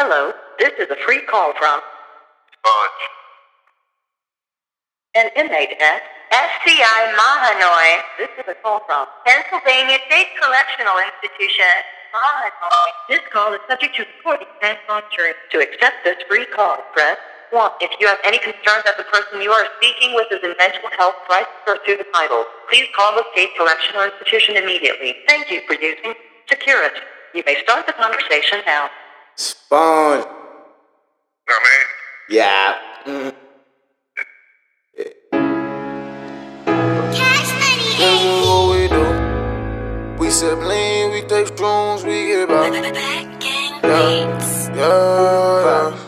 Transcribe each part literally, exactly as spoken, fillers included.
Hello, this is a free call from Bunch. An inmate at S C I Mahanoy. This is a call from Pennsylvania State Correctional Institution, Mahanoy. This call is subject to recording and monitoring. To accept this free call, press one. If you have any concern that the person you are speaking with is in mental health crisis or suicidal, please call the State Correctional Institution immediately. Thank you for using Securus. You may start the conversation now. Sponge. No, man. Yeah. Mm. Cash money, hey. That's what we do. We sip lean, we take drones, we get about it. Yeah, yeah, yeah,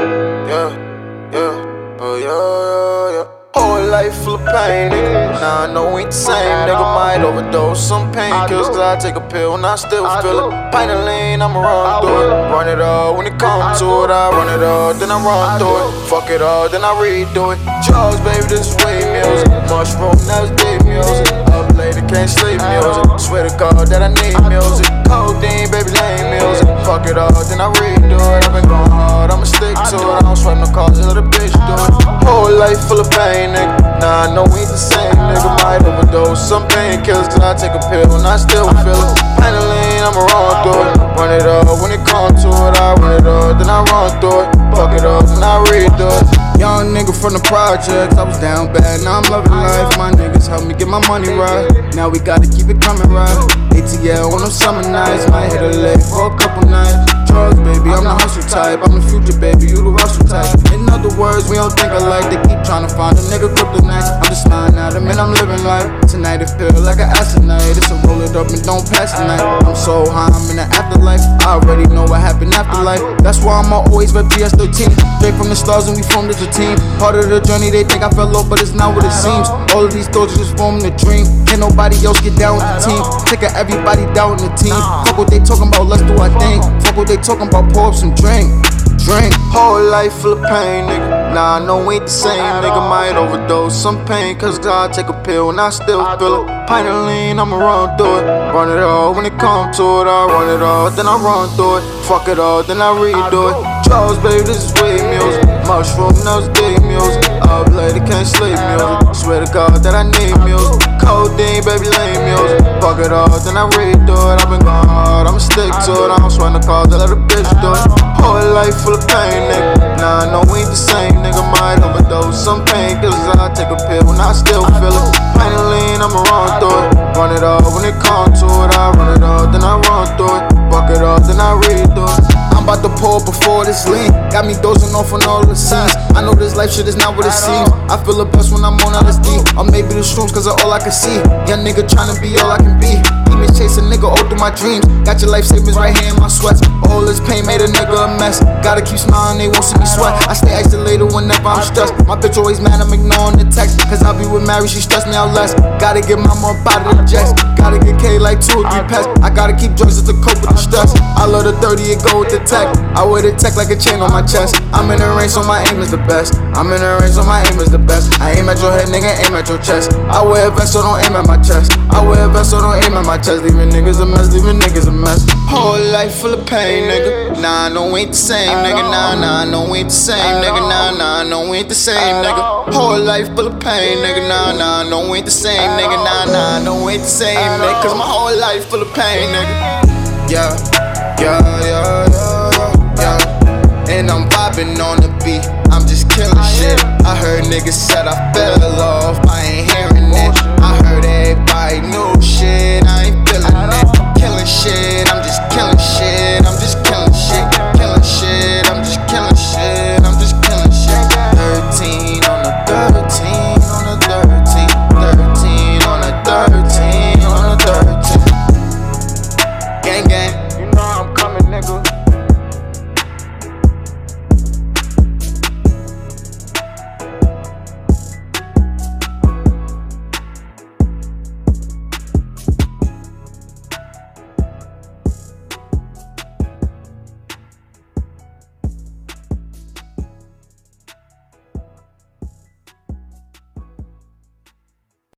yeah, oh yeah, yeah. Whole life full of pain, nigga. Nah, I know we ain't the same, nigga. Might overdose some painkillers, cause I take a pill and I still I feel do. It. Pint of lean, I'ma run through it. Run it all when it comes to it. I run it all, then I run I through do. It. Fuck it all, then I redo it. Drugs, baby, this way music. Mushroom, that's deep music. Up late, can't sleep music. Swear to God that I need music. Codeine, baby, lame music. Fuck it all, then I redo it. I've been going hard, I'ma stick to it. I don't swipe no cars, let a bitch do it. Whole life full of pain, nigga. Nah, I know we ain't the same, nigga. Might overdose some painkillers, cause I take a pill and I still feel it. Pain, I'ma run through it. Run it up when it comes to it. I run it up, then I run through it. Fuck it up, then I redo it. Young nigga from the projects, I was down bad, now I'm loving life. My niggas helped me get my money right. Now we gotta keep it coming right. A t l on them summer nights, might hit a leg for a couple nights. Drugs, baby, I'm the hustle type. I'm the future, baby, you the rustle type. In other words, we don't think alike. They keep trying to find a nigga kryptonite. I'm just lying out of it, I'm living life. Tonight it feel like an asinine. It's a roll it up and don't pass tonight. I'm so high, I'm in the afterlife. I already know what happened after life. That's why I'm always with P S thirteen. Straight from the stars and we formed as a team. Part of the journey, they think I fell off, but it's not what it seems. All of these thoughts just forming a dream. Can't nobody else get down with the team. Take out everybody down with the team. Fuck what they talking about, let's do our thing. Fuck what they talking about, pour up some drink. Drink. Whole life full of pain, nigga. Nah, I know we ain't the same, nigga. Might overdose some pain, cause I take a pill and I still feel it. Pint of lean, I'ma run through it. Run it all when it comes to it. I run it all, then I run through it. Fuck it all, then I redo it. Drugs, baby, this is weed music. Mushroom, now it's deep music. Up late, can't sleep music. Swear to God that I need music. Codeine, baby, lame music. Fuck it all, then I redo it. I've been going hard, I'ma stick to it. I don't swear to call, I let a bitch do it. Whole life full of pain, nigga. Nah, I know we ain't the same, nigga. Might overdose some painkillers. I take a pill when I still feel it. Pint of lean, I'ma run through it. Run it up when it comes to it. I run it up, then I run through it. Fuck it up, then I redo it. I'm about to pull before this lean. Got me dozing off on all the scenes. I know this life shit is not what it seems. I feel the best when I'm on L S D. Or maybe the shrooms, cause of all I can see. Young nigga tryna be all I can be. Demons chase a nigga all through my dreams. Got your life savings right here in my sweats. All this pain made a nigga a mess. Gotta keep smiling, they won't see me sweat. I stay isolated whenever I'm stressed. My bitch always mad, I'm ignoring the text. Cause I be with Mary, she stressed me out less. Gotta get mama up out of the jets. Gotta get K like two or three pets. I gotta keep drugs just to cope with the stress. I love the thirty, it go with the tech. I wear the tech like a chain on my chest. I'm in the race, so my aim is the best. I'm in the race, so my aim is the best. I aim at your head, nigga, aim at your chest. I wear a vest, so don't aim at my chest. I wear a vest, so don't aim at my chest. Leaving niggas a mess, leaving niggas a mess. Whole life full of pain, nigga. Nah, I know we ain't the same, nigga. Nah, nah, I know we ain't the same, nigga. Nah, nah, I know we ain't the same, nigga. Whole life full of pain, nigga. Nah, nah, I know we ain't the same, nigga. Nah, nah, I know we ain't the same, nigga. Cause my whole life full of pain, nigga. Yeah, yeah, yeah, yeah, yeah. And I'm vibing on the beat. I'm just killing shit. I heard niggas said I fell.